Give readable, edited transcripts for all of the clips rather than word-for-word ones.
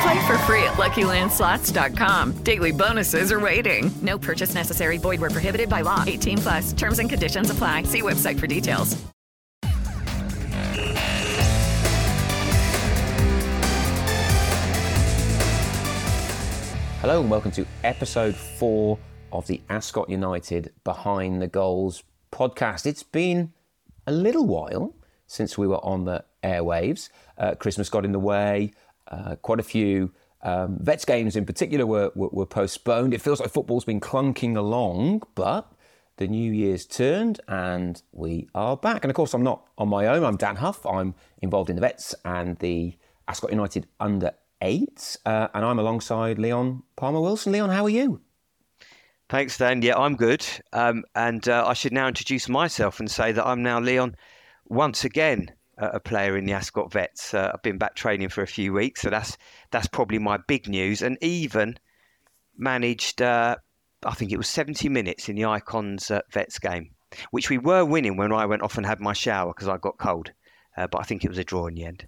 Play for free at LuckyLandSlots.com. Daily bonuses are waiting. No purchase necessary. Void where prohibited by law. 18 plus. Terms and conditions apply. See website for details. Hello and welcome to episode 4 of the Ascot United Behind the Goals podcast. It's been a little while since we were on the airwaves. Christmas got in the way. Quite a few Vets games in particular were postponed. It feels like football's been clunking along, but the new year's turned and we are back. And of course, I'm not on my own. I'm Dan Huff. I'm involved in the Vets and the Ascot United under 8, and I'm alongside Leon Palmer-Wilson. Leon, how are you? Thanks, Dan. Yeah, I'm good. And I should now introduce myself and say that I'm now, Leon, once again, a player in the Ascot Vets. I've been back training for a few weeks, so that's probably my big news. And even managed, I think it was 70 minutes in the Icons Vets game, which we were winning when I went off and had my shower because I got cold. But I think it was a draw in the end.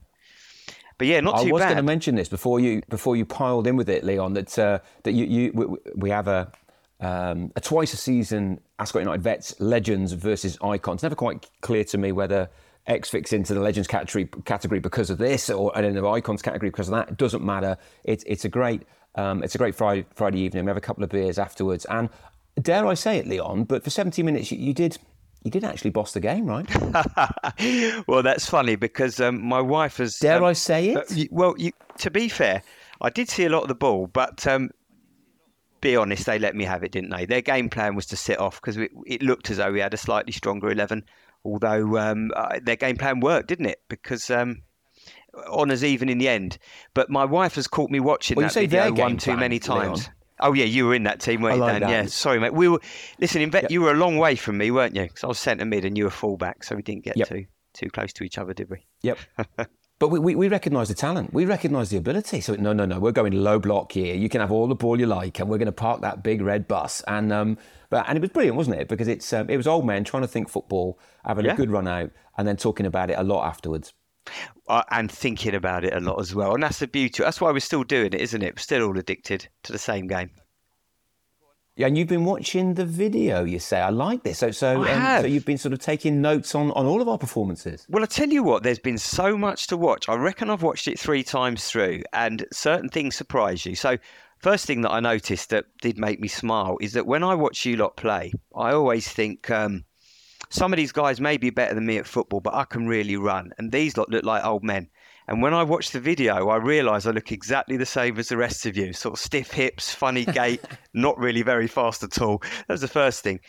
But yeah, not too bad. I was going to mention this before you piled in with it, Leon, that we have a twice a season Ascot United Vets Legends versus Icons. Never quite clear to me whether X fits into the Legends category because of this, or and in the Icons category because of that. It doesn't matter. It's a great Friday evening. We have a couple of beers afterwards, and dare I say it, Leon, but for 70 minutes you did actually boss the game, right? Well, that's funny because my wife has... Dare I say it? To be fair, I did see a lot of the ball, but be honest, they let me have it, didn't they? Their game plan was to sit off because it looked as though we had a slightly stronger 11, although their game plan worked, didn't it? Because honours even in the end. But my wife has caught me watching that video one too many times. Leon. Oh, yeah, you were in that team, weren't you, Dan? Yeah, sorry, mate. You were a long way from me, weren't you? Because I was centre mid and you were full back, so we didn't get too close to each other, did we? Yep. But we recognise the talent. We recognise the ability. So, no, we're going low block here. You can have all the ball you like and we're going to park that big red bus. And and it was brilliant, wasn't it? Because it's it was old men trying to think football, having a good run out and then talking about it a lot afterwards. And thinking about it a lot as well. And that's the beauty. That's why we're still doing it, isn't it? We're still all addicted to the same game. Yeah, and you've been watching the video, you say. I like this. So I have. So you've been sort of taking notes on all of our performances. Well, I tell you what, there's been so much to watch. I reckon I've watched it 3 times through and certain things surprise you. So first thing that I noticed that did make me smile is that when I watch you lot play, I always think... some of these guys may be better than me at football, but I can really run. And these lot look like old men. And when I watch the video, I realise I look exactly the same as the rest of you. Sort of stiff hips, funny gait, not really very fast at all. That was the first thing.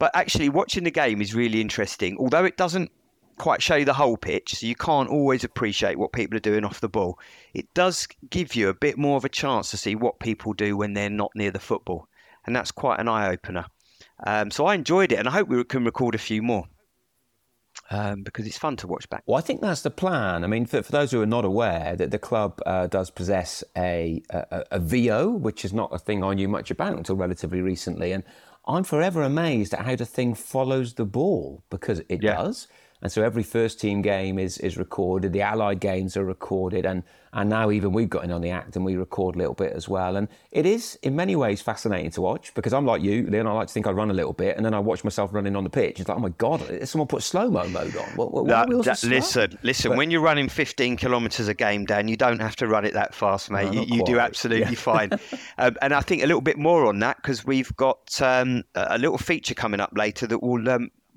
But actually watching the game is really interesting. Although it doesn't quite show you the whole pitch, so you can't always appreciate what people are doing off the ball. It does give you a bit more of a chance to see what people do when they're not near the football. And that's quite an eye-opener. So I enjoyed it, and I hope we can record a few more because it's fun to watch back. Well, I think that's the plan. I mean, for those who are not aware, that the club does possess a VO, which is not a thing I knew much about until relatively recently. And I'm forever amazed at how the thing follows the ball, because it does. And so every first team game is recorded, the allied games are recorded, and now even we've got in on the act and we record a little bit as well. And it is in many ways fascinating to watch, because I'm like you, Leon, I like to think I run a little bit and then I watch myself running on the pitch. It's like, oh my God, someone put slow-mo mode on. Listen, when you're running 15 kilometres a game, Dan, you don't have to run it that fast, mate. No, you do absolutely fine. And I think a little bit more on that, because we've got a little feature coming up later that will...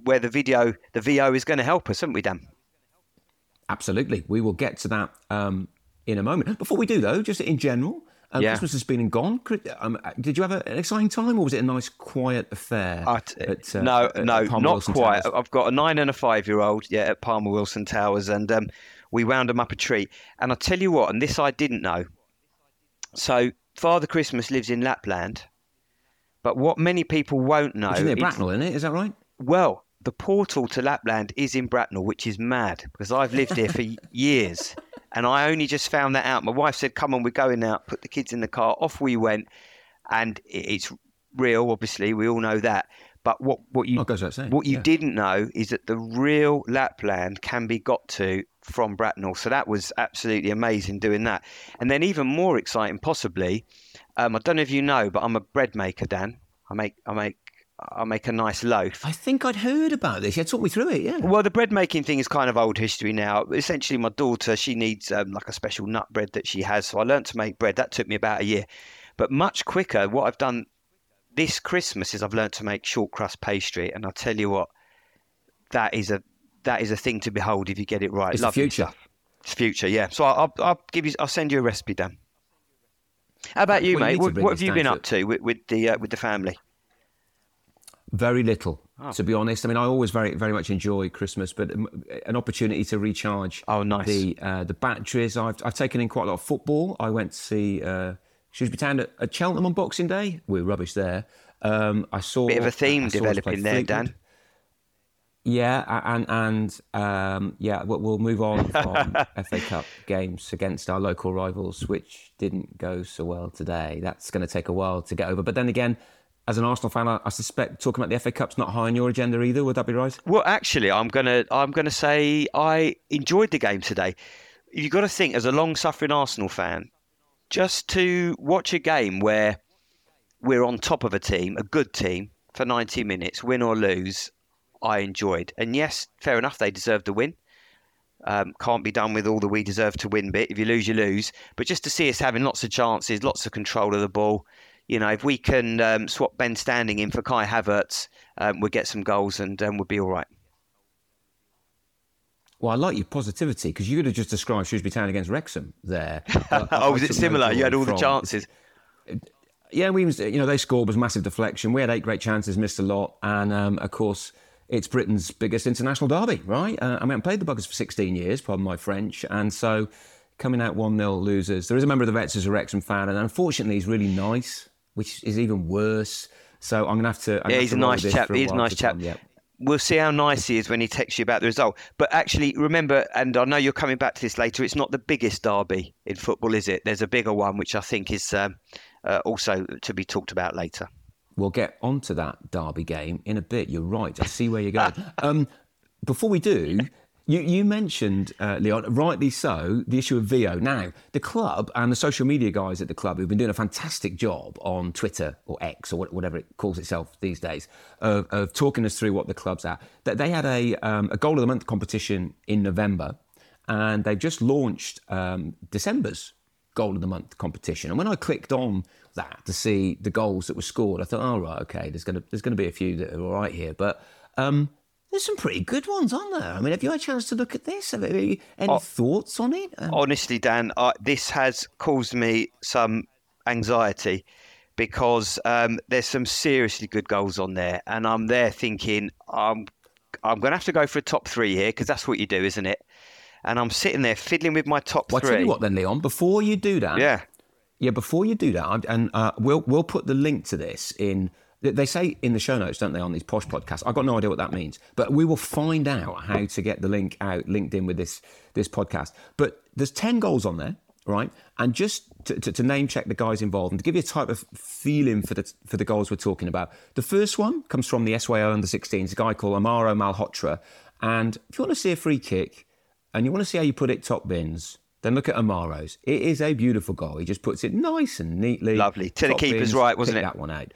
where the VO is going to help us, aren't we, Dan? Absolutely. We will get to that in a moment. Before we do, though, just in general, Christmas has been and gone. Did you have an exciting time, or was it a nice, quiet affair? Not quiet. I've got a 9- and a 5-year-old at Palmer-Wilson Towers, and we wound them up a treat. And I tell you what, and this I didn't know. So Father Christmas lives in Lapland, but what many people won't know... It's near Bracknell, isn't it? Is that right? Well... the portal to Lapland is in Bracknell, which is mad, because I've lived here for years and I only just found that out. My wife said, come on, we're going out, put the kids in the car, off we went. And it's real, obviously, we all know that. But what you didn't know is that the real Lapland can be got to from Bracknell. So that was absolutely amazing doing that. And then even more exciting, possibly, I don't know if you know, but I'm a bread maker, Dan. I make a nice loaf. I think I'd heard about this. You talk me through it, yeah. Well, the bread making thing is kind of old history now. Essentially, my daughter, she needs like a special nut bread that she has. So I learned to make bread. That took me about a year. But much quicker, what I've done this Christmas is I've learned to make short crust pastry. And I'll tell you what, that is a thing to behold if you get it right. It's lovely the future. Stuff. It's future, yeah. So I'll send you a recipe, Dan. How about you, mate? What have you been up to with the family? Very little, to be honest. I mean, I always very, very much enjoy Christmas, but an opportunity to recharge the batteries. I've taken in quite a lot of football. I went to see Shrewsbury Town at Cheltenham on Boxing Day. We were rubbish there. I saw bit of a theme developing there, Dan. Yeah, and we'll move on from FA Cup games against our local rivals, which didn't go so well today. That's going to take a while to get over. But then again, as an Arsenal fan, I suspect talking about the FA Cup's not high on your agenda either. Would that be right? Well, actually, I'm gonna say I enjoyed the game today. You've got to think, as a long-suffering Arsenal fan, just to watch a game where we're on top of a team, a good team, for 90 minutes, win or lose, I enjoyed. And yes, fair enough, they deserved the win. Can't be done with all the we deserve to win bit. If you lose, you lose. But just to see us having lots of chances, lots of control of the ball. You know, if we can swap Ben Standing in for Kai Havertz, we'll get some goals and we'll be all right. Well, I like your positivity, because you could have just described Shrewsbury Town against Wrexham there. Was it similar? You had all the chances. Yeah, they scored, was massive deflection. We had 8 great chances, missed a lot. And, of course, it's Britain's biggest international derby, right? I haven't played the Buggers for 16 years, pardon my French. And so coming out 1-0 losers. There is a member of the Vets who's a Wrexham fan, and unfortunately he's really nice, which is even worse. So I'm going to have to... he's a nice chap. He's a nice chap. Yep. We'll see how nice he is when he texts you about the result. But actually, remember, and I know you're coming back to this later, it's not the biggest derby in football, is it? There's a bigger one, which I think is also to be talked about later. We'll get onto that derby game in a bit. You're right. I see where you're going. Before we do... You mentioned, Leon, rightly so, the issue of VO. Now, the club and the social media guys at the club who've been doing a fantastic job on Twitter or X or whatever it calls itself these days of talking us through what the club's at. They had a Goal of the Month competition in November, and they've just launched December's Goal of the Month competition. And when I clicked on that to see the goals that were scored, I thought, oh, right, OK, there's going to be a few that are all right here. But... there's some pretty good ones, aren't there? I mean, have you had a chance to look at this? Any thoughts on it? Honestly, Dan, this has caused me some anxiety, because there's some seriously good goals on there. And I'm there thinking, I'm going to have to go for a top 3 here, because that's what you do, isn't it? And I'm sitting there fiddling with my top 3. Well, I tell you what then, Leon, before you do that... Yeah, before you do that, and we'll put the link to this in... They say in the show notes, don't they, on these posh podcasts? I've got no idea what that means. But we will find out how to get the link out, linked in with this podcast. But there's 10 goals on there, right? And just to name check the guys involved and to give you a type of feeling for the goals we're talking about. The first one comes from the SYL under-16s, a guy called Amaro Malhotra. And if you want to see a free kick and you want to see how you put it top bins, then look at Amaro's. It is a beautiful goal. He just puts it nice and neatly. Lovely. To the keeper's bins, right, wasn't it? That one out.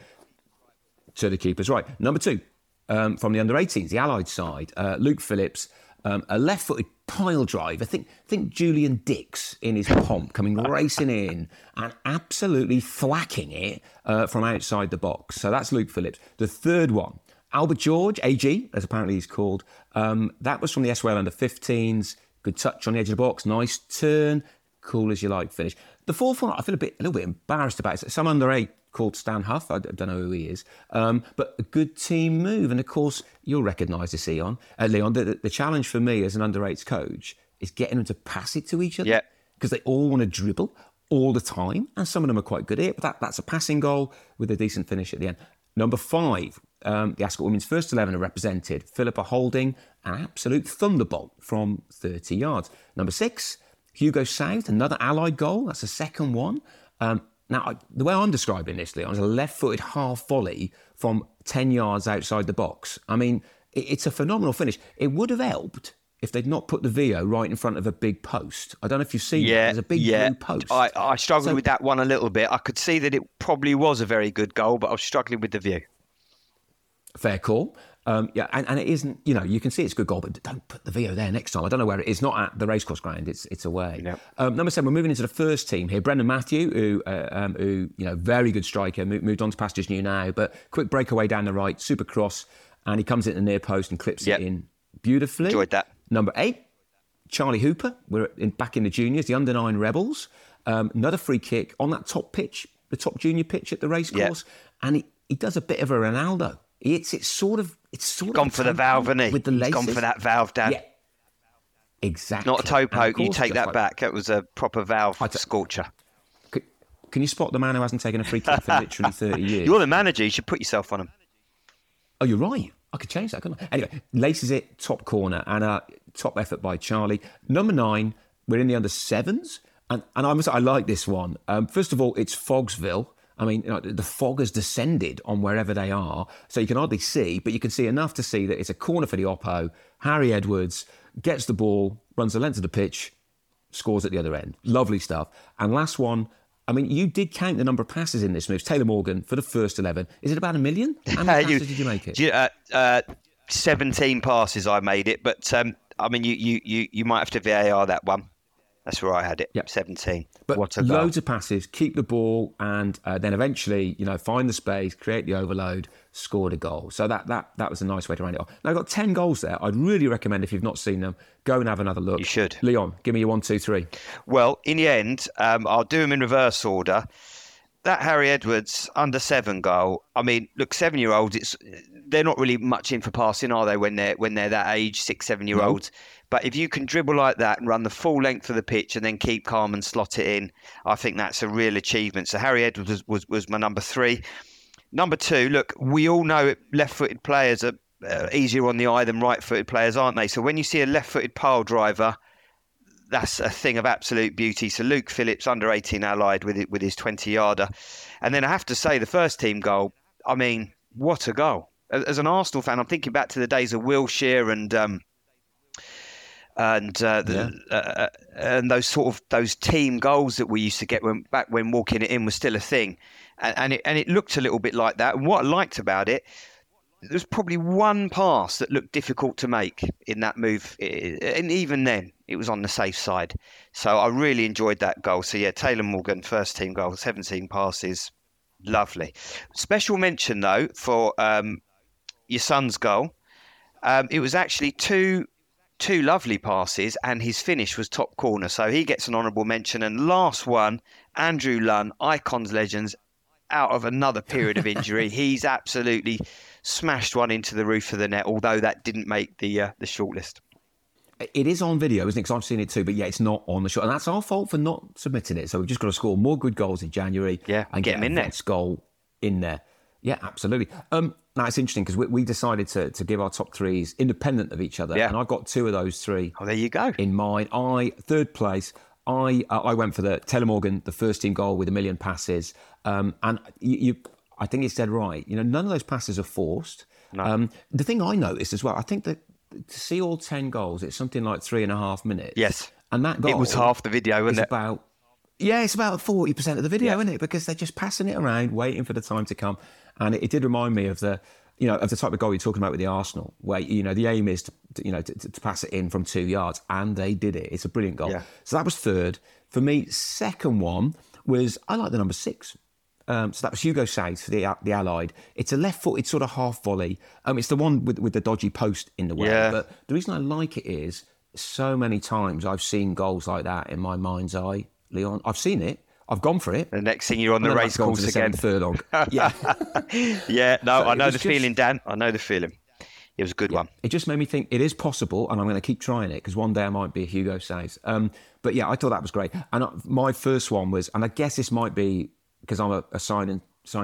To the keeper's right. Number two, from the under-18s, the Allied side, Luke Phillips, a left-footed pile drive. I think Julian Dix in his pomp coming racing in and absolutely flacking it from outside the box. So that's Luke Phillips. The third one, Albert George, AG, as apparently he's called. That was from the SYL under-15s. Good touch on the edge of the box. Nice turn. Cool as you like finish. The fourth one, I feel a little bit embarrassed about. It's some under-8 called Stan Huff. I don't know who he is. But a good team move. And, of course, you'll recognise this, Leon. The challenge for me as an under-8s coach is getting them to pass it to each other. Yeah. Because they all want to dribble all the time. And some of them are quite good at it. But that's a passing goal with a decent finish at the end. Number five, the Ascot Women's First 11 are represented. Philippa Holding, an absolute thunderbolt from 30 yards. Number six, Hugo South, another Allied goal. That's the second one. The way I'm describing this, Leon, is a left-footed half volley from 10 yards outside the box. I mean, it's a phenomenal finish. It would have helped if they'd not put the VO right in front of a big post. I don't know if you've seen it. There's a big blue post. I struggled with that one a little bit. I could see that it probably was a very good goal, but I was struggling with the view. Fair call. And it isn't, you can see it's a good goal, but don't put the VO there next time. I don't know where it is. Not at the racecourse ground. It's away. No. Number seven, we're moving into the first team here. Brendan Matthew, who very good striker, moved on to Pastures New now, but quick breakaway down the right, super cross, and he comes in the near post and clips it in beautifully. Enjoyed that. Number eight, Charlie Hooper. We're back in the juniors, the under-9 Rebels. Another free kick on that top pitch, the top junior pitch at the racecourse, and he does a bit of a Ronaldo. It's sort of gone for the valve, isn't he? With the laces. He's gone for that valve, Dan. Yeah, exactly. Not a toe poke. You take that back. It was a proper valve scorcher. Can you spot the man who hasn't taken a free kick for literally 30 years? You're the manager. You should put yourself on him. Oh, you're right. I could change that, couldn't I? Anyway, laces it, top corner, and a top effort by Charlie. Number nine, we're in the under sevens, and I must say I like this one. First of all, it's Fogsville. I mean, the fog has descended on wherever they are, so you can hardly see, but you can see enough to see that it's a corner for the Oppo. Harry Edwards gets the ball, runs the length of the pitch, scores at the other end. Lovely stuff. And last one, I mean, you did count the number of passes in this move. Taylor Morgan, for the first 11, is it about a million? How many passes did you make it? 17 passes I made it, but you might have to VAR that one. That's where I had it, 17. But what a loads goal. Of passes, keep the ball, and then eventually, find the space, create the overload, scored a goal. So that was a nice way to round it off. Now, I've got 10 goals there. I'd really recommend, if you've not seen them, go and have another look. You should. Leon, give me your 1, 2, 3. Well, in the end, I'll do them in reverse order. That Harry Edwards under-7 goal, I mean, look, 7-year-olds, they're not really much in for passing, are they, when they're that age, 6, 7-year-olds? No. But if you can dribble like that and run the full length of the pitch and then keep calm and slot it in, I think that's a real achievement. So Harry Edwards was my number 3. Number 2, look, we all know left-footed players are easier on the eye than right-footed players, aren't they? So when you see a left-footed pile driver, that's a thing of absolute beauty. So Luke Phillips, under-18 Allied, with his 20-yarder. And then I have to say, the first-team goal, I mean, what a goal. As an Arsenal fan, I'm thinking back to the days of Wilshere and those team goals that we used to get back when walking it in was still a thing, and it looked a little bit like that. And what I liked about it, there was probably one pass that looked difficult to make in that move, and even then it was on the safe side. So I really enjoyed that goal. So yeah, Taylor Morgan, first team goal, 17 passes, lovely. Special mention though for your son's goal. It was actually two lovely passes, and his finish was top corner, so he gets an honourable mention. And last one, Andrew Lunn, Icons Legends, out of another period of injury. He's absolutely smashed one into the roof of the net, although that didn't make the shortlist. It is on video, isn't it? Because I've seen it too, but yeah, it's not on the short. And that's our fault for not submitting it, so we've just got to score more good goals in January and get him in there. Next goal in there. Yeah, absolutely. Now, it's interesting because we decided to give our top threes independent of each other. Yeah. And I've got two of those three. Oh, there you go. In mine. Third place, I went for the Taylor Morgan, the first team goal with a million passes. And you I think it's dead right. You know, none of those passes are forced. No. The thing I noticed as well, I think that to see all 10 goals, it's something like 3.5 minutes. Yes. And that goal... It was half the video, wasn't it? It's about 40% of the video, isn't it? Because they're just passing it around, waiting for the time to come. And it did remind me of the... You know, of the type of goal you're talking about with the Arsenal, where, you know, the aim is to pass it in from 2 yards, and they did it. It's a brilliant goal. Yeah. So that was third. For me, second one was, I like the number 6. So that was Hugo South for the Allied. It's a left-footed sort of half volley. It's the one with the dodgy post in the way. Yeah. But the reason I like it is so many times I've seen goals like that in my mind's eye, Leon. I've seen it. I've gone for it. The next thing you're on the race course again. Yeah. I know the feeling, Dan. I know the feeling. It was a good one. It just made me think it is possible, and I'm going to keep trying it, because one day I might be a Hugo South. But yeah, I thought that was great. And my first one was, and I guess this might be because I'm a signed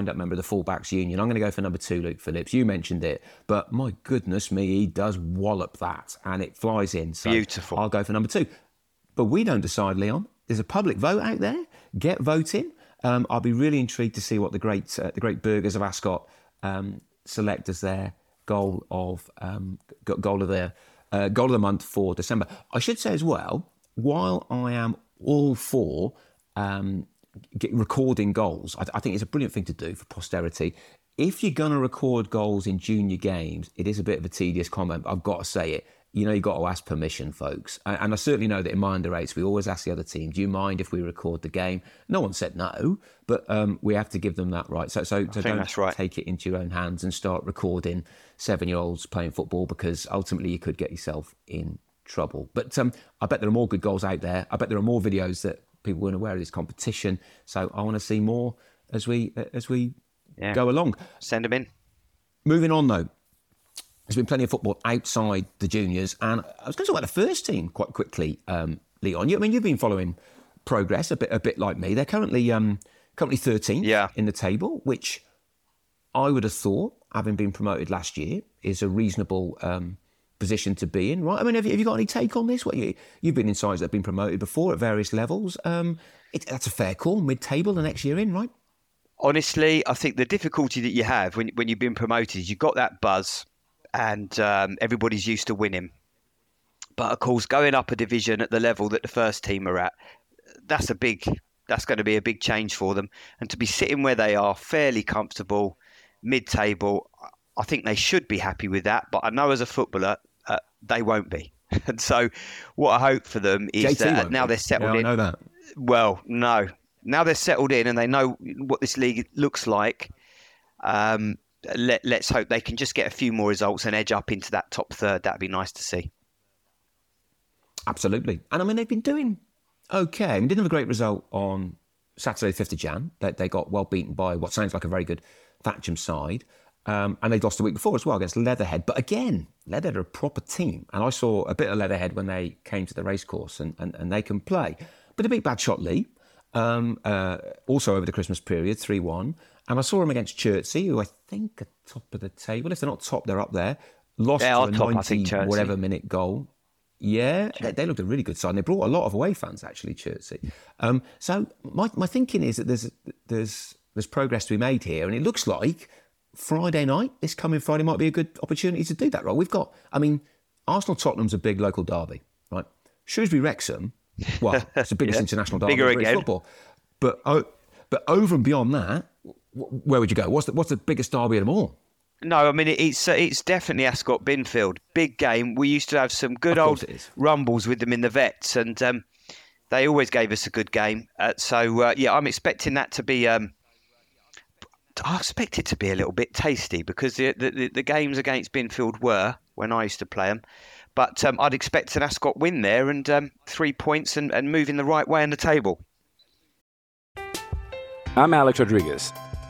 up member of the Fullbacks Union, I'm going to go for number 2, Luke Phillips. You mentioned it, but my goodness me, he does wallop that, and it flies in. So beautiful. I'll go for number 2. But we don't decide, Leon. There's a public vote out there. Get voting. I'll be really intrigued to see what the great burgers of Ascot select as their goal of the month for December. I should say as well, while I am all for recording goals, I think it's a brilliant thing to do for posterity. If you're going to record goals in junior games, it is a bit of a tedious comment, but I've got to say it. You know, you've got to ask permission, folks. And I certainly know that in my under-8s, we always ask the other team, do you mind if we record the game? No one said no, but we have to give them that right. So don't take it into your own hands and start recording 7-year-olds playing football, because ultimately you could get yourself in trouble. But I bet there are more good goals out there. I bet there are more videos that people weren't aware of this competition. So I want to see more as we go along. Send them in. Moving on, though. There's been plenty of football outside the juniors, and I was going to talk about the first team quite quickly, Leon. You've been following progress a bit like me. They're currently 13th in the table, which I would have thought, having been promoted last year, is a reasonable position to be in, right? I mean, have you got any take on this? What you've been in sides that have been promoted before at various levels. That's a fair call, mid-table the next year in, right? Honestly, I think the difficulty that you have when you've been promoted is you've got that buzz. And everybody's used to winning. But of course, going up a division at the level that the first team are at, that's going to be a big change for them. And to be sitting where they are, fairly comfortable, mid-table, I think they should be happy with that. But I know as a footballer, they won't be. And so what I hope for them is JT that now they're settled in. I know that. Well, no. Now they're settled in and they know what this league looks like. Let's hope they can just get a few more results and edge up into that top third. That'd be nice to see. Absolutely. And I mean, they've been doing okay. I mean, didn't have a great result on Saturday, 5th of Jan. They got well beaten by what sounds like a very good Thatcham side. And they'd lost the week before as well against Leatherhead. But again, Leatherhead are a proper team. And I saw a bit of Leatherhead when they came to the racecourse and they can play. But they beat Badshot Lee, also over the Christmas period, 3-1. And I saw them against Chertsey, who I think are top of the table. If they're not top, they're up there. Lost to a 90-whatever-minute goal. Yeah, they looked a really good side. And they brought a lot of away fans, actually, Chertsey. So my thinking is that there's progress to be made here. And it looks like Friday night, this coming Friday, might be a good opportunity to do that, right? We've got, I mean, Arsenal-Tottenham's a big local derby, right? Shrewsbury-Wrexham, well, it's the biggest international derby in British football. But over and beyond that, where would you go? What's the biggest derby of them all? No, I mean, it's definitely Ascot Binfield. Big game. We used to have some good old rumbles with them in the vets, and they always gave us a good game. I'm expecting that to be... I expect it to be a little bit tasty, because the games against Binfield were, when I used to play them. But I'd expect an Ascot win there, and 3 points and moving the right way on the table. I'm Alex Rodriguez.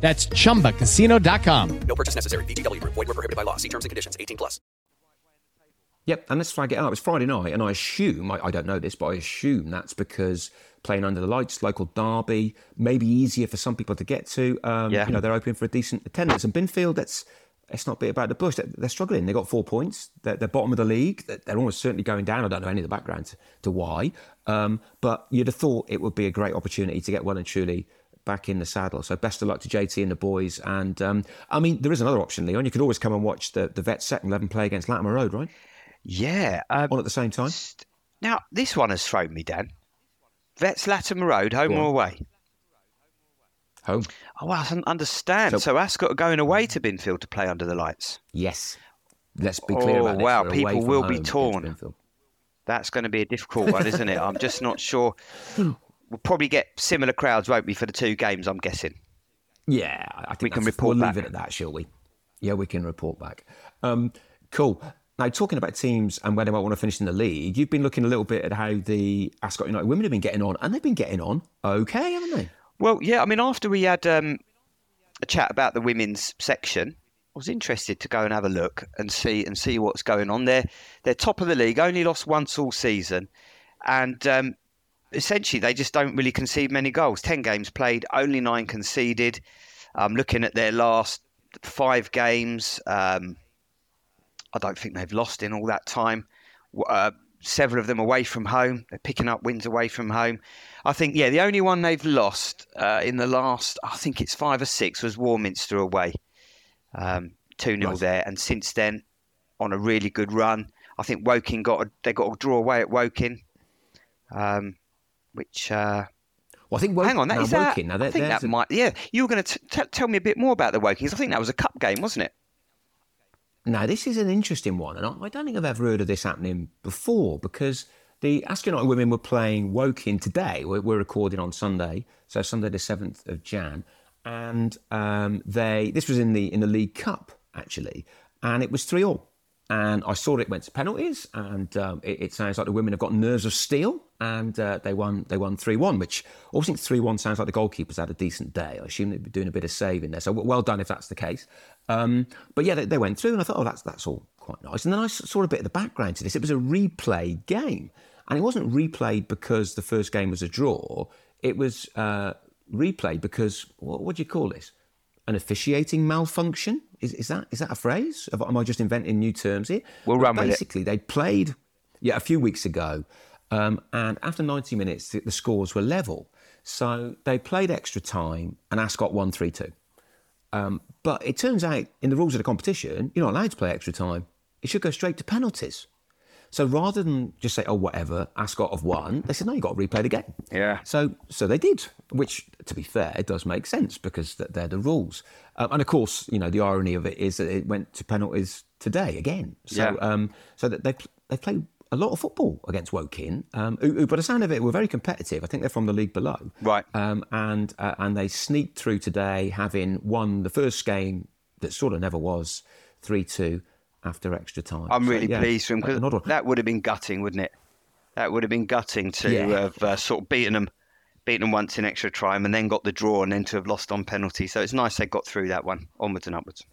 That's ChumbaCasino.com. No purchase necessary. VGW Group. Void where prohibited by law. See terms and conditions. 18+. Yep, and let's flag it up. It's Friday night, and I assume, I don't know this, but I assume that's because playing under the lights, local derby, maybe easier for some people to get to. Yeah. You know, they're hoping for a decent attendance. And Binfield, let's not beat about the bush. They're struggling. They got 4 points. They're bottom of the league. They're almost certainly going down. I don't know any of the background to why. But you'd have thought it would be a great opportunity to get well and truly back in the saddle. So best of luck to JT and the boys. And I mean, there is another option, Leon. You could always come and watch the Vets second 11 play against Latimer Road, right? Yeah. All at the same time. Now, this one has thrown me, Dan. Vets Latimer Road, home or away? Home. Oh, well, I don't understand. So Ascot are going away to Binfield to play under the lights. Yes. Let's be clear about this. Wow, people will be torn. That's going to be a difficult one, isn't it? I'm just not sure. We'll probably get similar crowds, won't we, for the two games, I'm guessing. Yeah, I think we can report back. We'll leave it at that, shall we? Yeah, we can report back. Cool. Now, talking about teams and where they might want to finish in the league, you've been looking a little bit at how the Ascot United Women have been getting on, and they've been getting on okay, haven't they? Well, yeah, I mean, after we had a chat about the women's section, I was interested to go and have a look and see what's going on there. They're top of the league, only lost once all season, and essentially, they just don't really concede many goals. 10 games played, only 9 conceded. Looking at their last 5 games, I don't think they've lost in all that time. Several of them away from home. They're picking up wins away from home. I think, yeah, the only one they've lost in the last, I think it's 5 or 6, was Warminster away. 2-0 nice there. And since then, on a really good run. I think Woking they got a draw away at Woking. I think Woking. Hang on, is that Woking. I think that might. Yeah, you were going to tell me a bit more about the Woking. I think that was a cup game, wasn't it? No, this is an interesting one, and I don't think I've ever heard of this happening before, because the Ascot United Women were playing Woking today. We're recording on Sunday, so Sunday the 7th of Jan, and this was in the League Cup actually, and it was 3-3. And I saw it went to penalties, and it sounds like the women have got nerves of steel, and they won 3-1, which I always think 3-1 sounds like the goalkeeper's had a decent day. I assume they'd be doing a bit of saving there. So well done if that's the case. But yeah, they went through, and I thought, that's all quite nice. And then I saw a bit of the background to this. It was a replayed game, and it wasn't replayed because the first game was a draw. It was replayed because, what do you call this? An officiating malfunction? Is that a phrase? Am I just inventing new terms here? We'll run with it. Basically, they played a few weeks ago, and after 90 minutes, the scores were level. So they played extra time, and Ascot won 3-2. But it turns out, in the rules of the competition, you're not allowed to play extra time. It should go straight to penalties. So rather than just say, whatever, Ascot have won, they said, no, you've got to replay the game. Yeah. So they did, which, to be fair, it does make sense because they're the rules. And of course, you know, the irony of it is that it went to penalties today again. So, yeah. So that they played a lot of football against Woking, who, by the sound of it, were very competitive. I think they're from the league below. Right. And they sneaked through today, having won the first game that sort of never was, 3-2. After extra time. I'm really pleased for him, because that would have been gutting, wouldn't it? That would have been gutting to have sort of beaten them once in extra time and then got the draw and then to have lost on penalty. So it's nice they got through that one, onwards and upwards.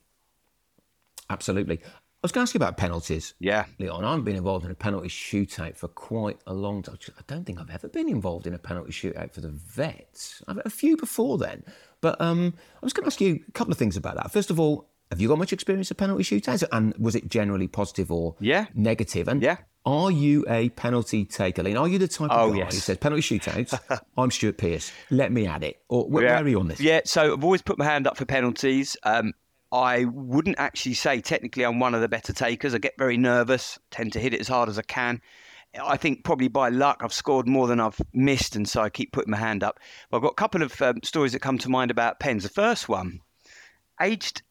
Absolutely. I was going to ask you about penalties. Yeah. Leon, I haven't been involved in a penalty shootout for quite a long time. I don't think I've ever been involved in a penalty shootout for the Vets. I've had a few before then. But I was going to ask you a couple of things about that. First of all, have you got much experience of penalty shootouts? And was it generally positive or negative? And are you a penalty taker, Leon? Are you the type of guy who says, penalty shootouts, I'm Stuart Pearce, let me at it? Or where are you on this? Yeah, so I've always put my hand up for penalties. I wouldn't actually say technically I'm one of the better takers. I get very nervous, tend to hit it as hard as I can. I think probably by luck I've scored more than I've missed, and so I keep putting my hand up. But I've got a couple of stories that come to mind about pens. The first one, aged,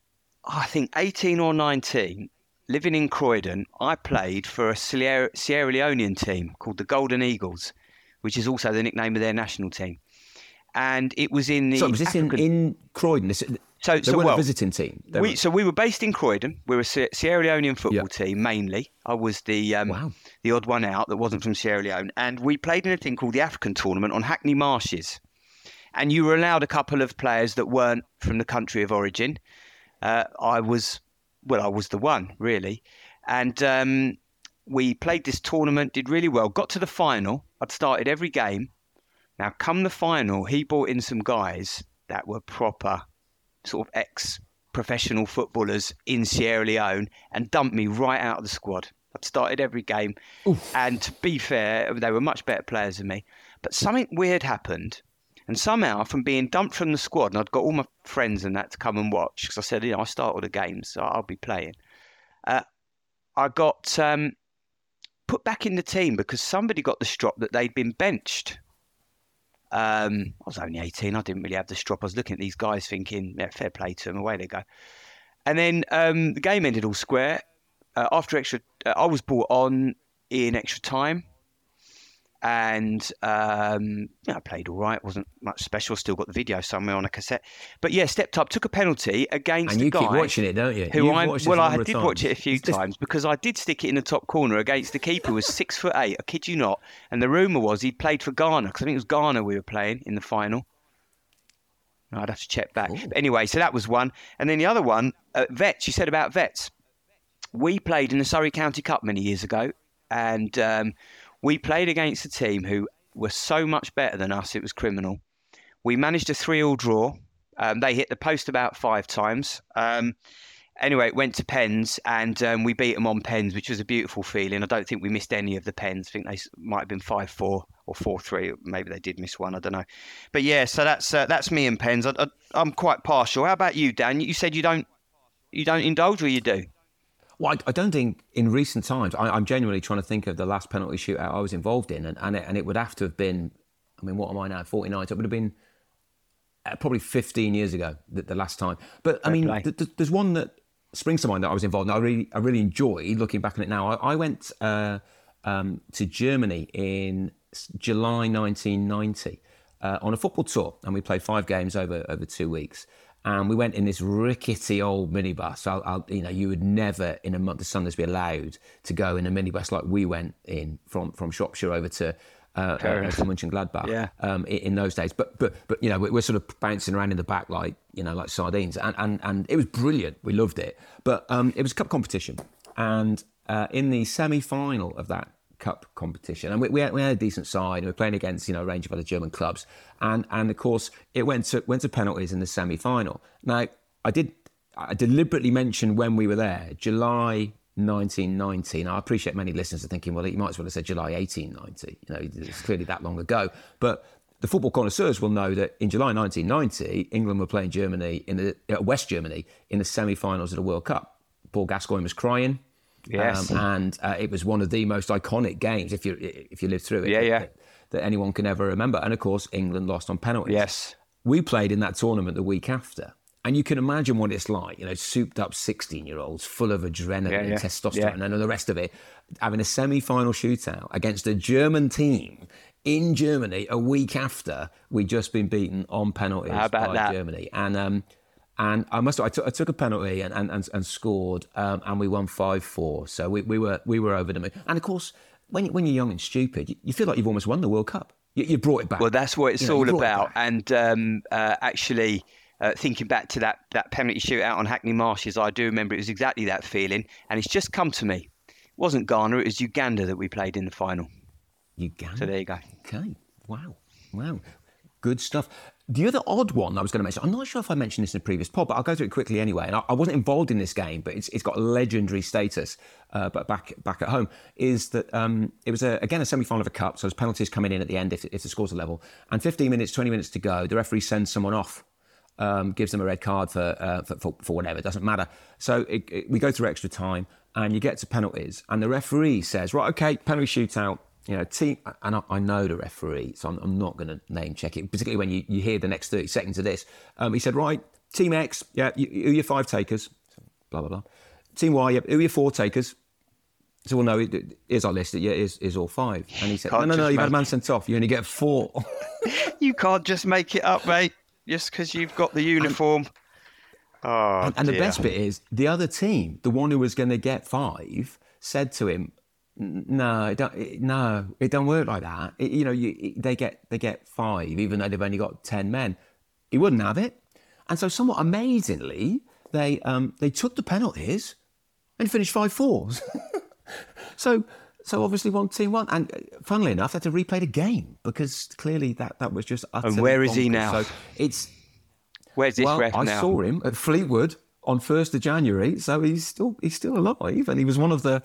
I think, 18 or 19, living in Croydon, I played for a Sierra Leonean team called the Golden Eagles, which is also the nickname of their national team. And it was in the... So was this in Croydon? They weren't a visiting team. We were based in Croydon. We were a Sierra Leonean football team, mainly. I was the odd one out that wasn't from Sierra Leone. And we played in a thing called the African Tournament on Hackney Marshes. And you were allowed a couple of players that weren't from the country of origin. I was the one, really. And we played this tournament, did really well. Got to the final. I'd started every game. Now, come the final, he brought in some guys that were proper sort of ex-professional footballers in Sierra Leone and dumped me right out of the squad. I'd started every game. Oof. And to be fair, they were much better players than me. But something weird happened. And somehow, from being dumped from the squad, and I'd got all my friends and that to come and watch, because I said, I start all the games, so I'll be playing. I got put back in the team because somebody got the strop that they'd been benched. I was only 18. I didn't really have the strop. I was looking at these guys thinking, fair play to them. Away they go. And then the game ended all square. After extra, I was brought on in extra time. And I played all right. Wasn't much special. Still got the video somewhere on a cassette. But stepped up, took a penalty against the guy. And you keep watching it, don't you? I did watch it a few times because I did stick it in the top corner against the keeper who was 6'8". I kid you not. And the rumour was he played for Ghana because I think it was Ghana we were playing in the final. I'd have to check back. But anyway, so that was one. And then the other one, Vets. You said about Vets. We played in the Surrey County Cup many years ago, and we played against a team who were so much better than us, it was criminal. We managed a 3-3 draw. They hit the post about 5 times. Anyway, it went to pens, and we beat them on pens, which was a beautiful feeling. I don't think we missed any of the pens. I think they might have been 5-4 or 4-3. Maybe they did miss one, I don't know. But so that's me and pens. I'm quite partial. How about you, Dan? You said you don't indulge, or you do? Well, I don't think in recent times, I'm genuinely trying to think of the last penalty shootout I was involved in, and it would have to have been, I mean, what am I now, 49? So it would have been probably 15 years ago, the last time. But I mean, there's one that springs to mind that I was involved in. I really enjoyed looking back on it now. I went to Germany in July 1990 on a football tour, and we played 5 games over 2 weeks. And we went in this rickety old minibus. You would never in a month of Sundays be allowed to go in a minibus like we went in from Shropshire over to Munchengladbach in those days. But we're sort of bouncing around in the back like sardines. And it was brilliant. We loved it. But it was a cup competition. And in the semi-final of that cup competition, and we had a decent side, and we were playing against a range of other German clubs, and of course it went to penalties in the semi-final. Now I deliberately mentioned when we were there, July 1990. Now I appreciate many listeners are thinking, well, you might as well have said July 1890. It's clearly that long ago, but the football connoisseurs will know that in July 1990, England were playing Germany West Germany in the semi-finals of the World Cup. Paul Gascoigne was crying. Yes, and it was one of the most iconic games if you lived through it. That anyone can ever remember. And of course, England lost on penalties. Yes, we played in that tournament the week after, and you can imagine what it's like. Souped up 16-year-olds, full of adrenaline, and testosterone, and all the rest of it, having a semi-final shootout against a German team in Germany a week after we'd just been beaten on penalties by Germany. And I took a penalty and scored, and we won 5-4. So we were over the moon. And of course, when you're young and stupid, you feel like you've almost won the World Cup. You brought it back. Well, that's what it's all about. And actually, thinking back to that penalty shootout on Hackney Marshes, I do remember it was exactly that feeling, and it's just come to me. It wasn't Ghana, it was Uganda that we played in the final. Uganda? So there you go. Okay, wow. Good stuff. The other odd one I was going to mention, I'm not sure if I mentioned this in a previous pod, but I'll go through it quickly anyway. And I wasn't involved in this game, but it's got legendary status, but back at home, is that it was, again, a semi-final of a cup, so there's penalties coming in at the end if the scores are level. And 15 minutes, 20 minutes to go, the referee sends someone off, gives them a red card for whatever, it doesn't matter. So we go through extra time, and you get to penalties, and the referee says, right, okay, penalty shootout. You know, team, and I know the referee, so I'm not going to name check it, particularly when you hear the next 30 seconds of this. He said, right, team X, yeah, who are your five takers? Blah, blah, blah. Team Y, yeah, who are your four takers? So, well, no, here's our list. Yeah, here's all five. And he said, no, you've had a man sent off. You only get four. You can't just make it up, mate, just because you've got the uniform. And the best bit is, the other team, the one who was going to get five, said to him, No, it don't work like that. They get five, even though they've only got 10 men. He wouldn't have it. And so somewhat amazingly, they took the penalties and finished 5-4. So obviously one team won. And funnily enough, they had to replay the game because clearly that was just utterly And where bonkers. Is he now? So where's this ref now? I saw him at Fleetwood on 1st of January, so he's still alive, and he was one of the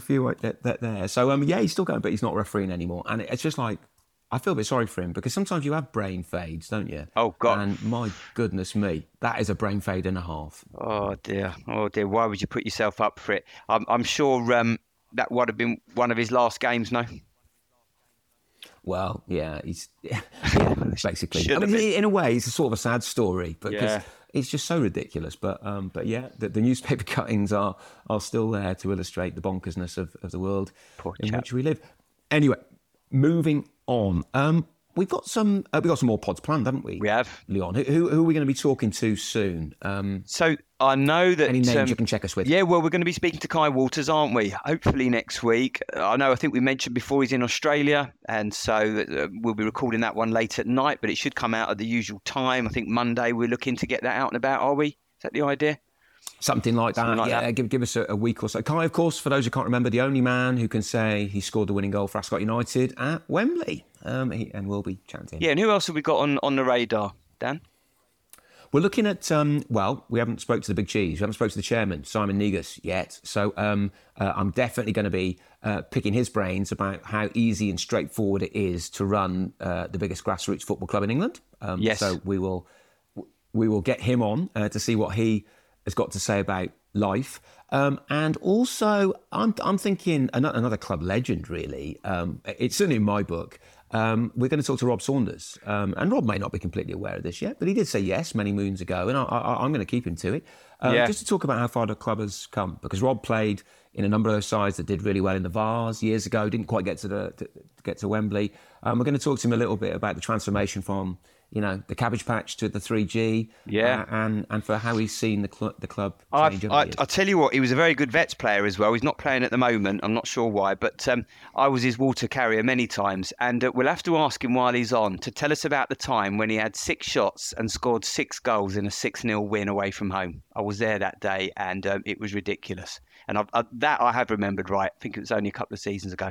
few that there. So he's still going, but he's not refereeing anymore. And it's just like, I feel a bit sorry for him because sometimes you have brain fades, don't you? Oh God! And my goodness me, that is a brain fade and a half. Oh dear! Why would you put yourself up for it? I'm sure that would have been one of his last games, no? Well, yeah, basically. In a way, it's a sort of a sad story, but because. Yeah. It's just so ridiculous, but yeah, the newspaper cuttings are still there to illustrate the bonkersness of the world which we live. Anyway, moving on, we've got some more pods planned, haven't we? We have. Leon, who are we going to be talking to soon? So I know that any names you can check us with. Yeah, well, we're going to be speaking to Kai Walters, aren't we? Hopefully next week. I think we mentioned before he's in Australia, and so we'll be recording that one late at night, but it should come out at the usual time. I think Monday we're looking to get that out and about, are we? Is that the idea? Something like that. Give us a week or so. Kai, of course, for those who can't remember, the only man who can say he scored the winning goal for Ascot United at Wembley. And we'll be chatting to him. Yeah, and who else have we got on the radar, Dan? We're looking at, we haven't spoke to the big cheese. We haven't spoke to the chairman, Simon Negus, yet. So I'm definitely going to be picking his brains about how easy and straightforward it is to run the biggest grassroots football club in England. Yes. So we will get him on to see what he has got to say about life, and also I'm thinking another club legend, really. It's certainly in my book. We're going to talk to Rob Saunders, and Rob may not be completely aware of this yet, but he did say yes many moons ago, and I'm going to keep him to it. Just to talk about how far the club has come, because Rob played in a number of sides that did really well in the Vars years ago, didn't quite get to Wembley. We're going to talk to him a little bit about the transformation from, you know, the Cabbage Patch to the 3G, and for how he's seen the club change over the years. I'll tell you what, he was a very good Vets player as well. He's not playing at the moment, I'm not sure why, but I was his water carrier many times, and we'll have to ask him while he's on to tell us about the time when he had 6 shots and scored 6 goals in a 6-0 win away from home. I was there that day, and it was ridiculous. And that I have remembered right. I think it was only a couple of seasons ago.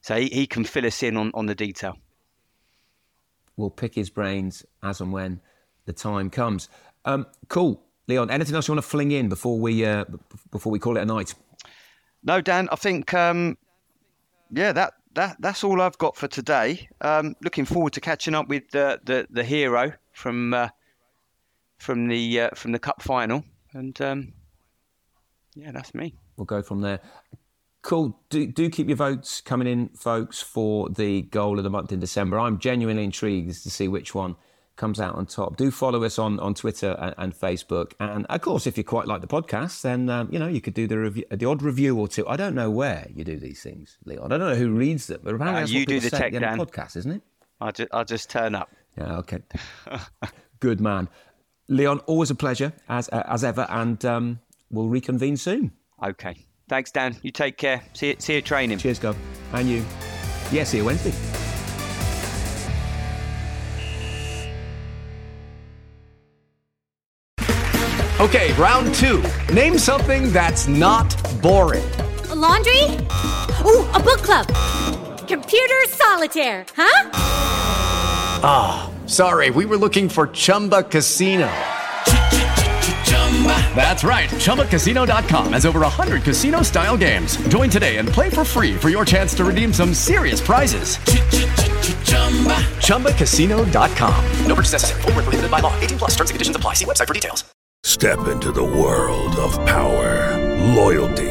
So he can fill us in on the detail. We'll pick his brains as and when the time comes. Cool, Leon. Anything else you want to fling in before we call it a night? No, Dan. I think that's all I've got for today. Looking forward to catching up with the hero from the cup final, and that's me. We'll go from there. Cool. Do keep your votes coming in, folks, for the goal of the month in December. I'm genuinely intrigued to see which one comes out on top. Do follow us on Twitter and Facebook. And, of course, if you quite like the podcast, then, you could do the odd review or two. I don't know where you do these things, Leon. I don't know who reads them. But apparently you do the tech, Dan. Podcast, isn't it? I'll just turn up. Yeah, okay. Good man. Leon, always a pleasure, as ever, and we'll reconvene soon. Okay. Thanks, Dan. You take care. See you training. Cheers, Gov. And you. Yeah, see you Wednesday. Okay, round two. Name something that's not boring. A laundry? Ooh, a book club. Computer solitaire, huh? Ah, oh, sorry. We were looking for Chumba Casino. That's right. ChumbaCasino.com has over 100 casino-style games. Join today and play for free for your chance to redeem some serious prizes. ChumbaCasino.com. No purchase necessary. Void where prohibited by law. 18 plus. Terms and conditions apply. See website for details. Step into the world of power, loyalty,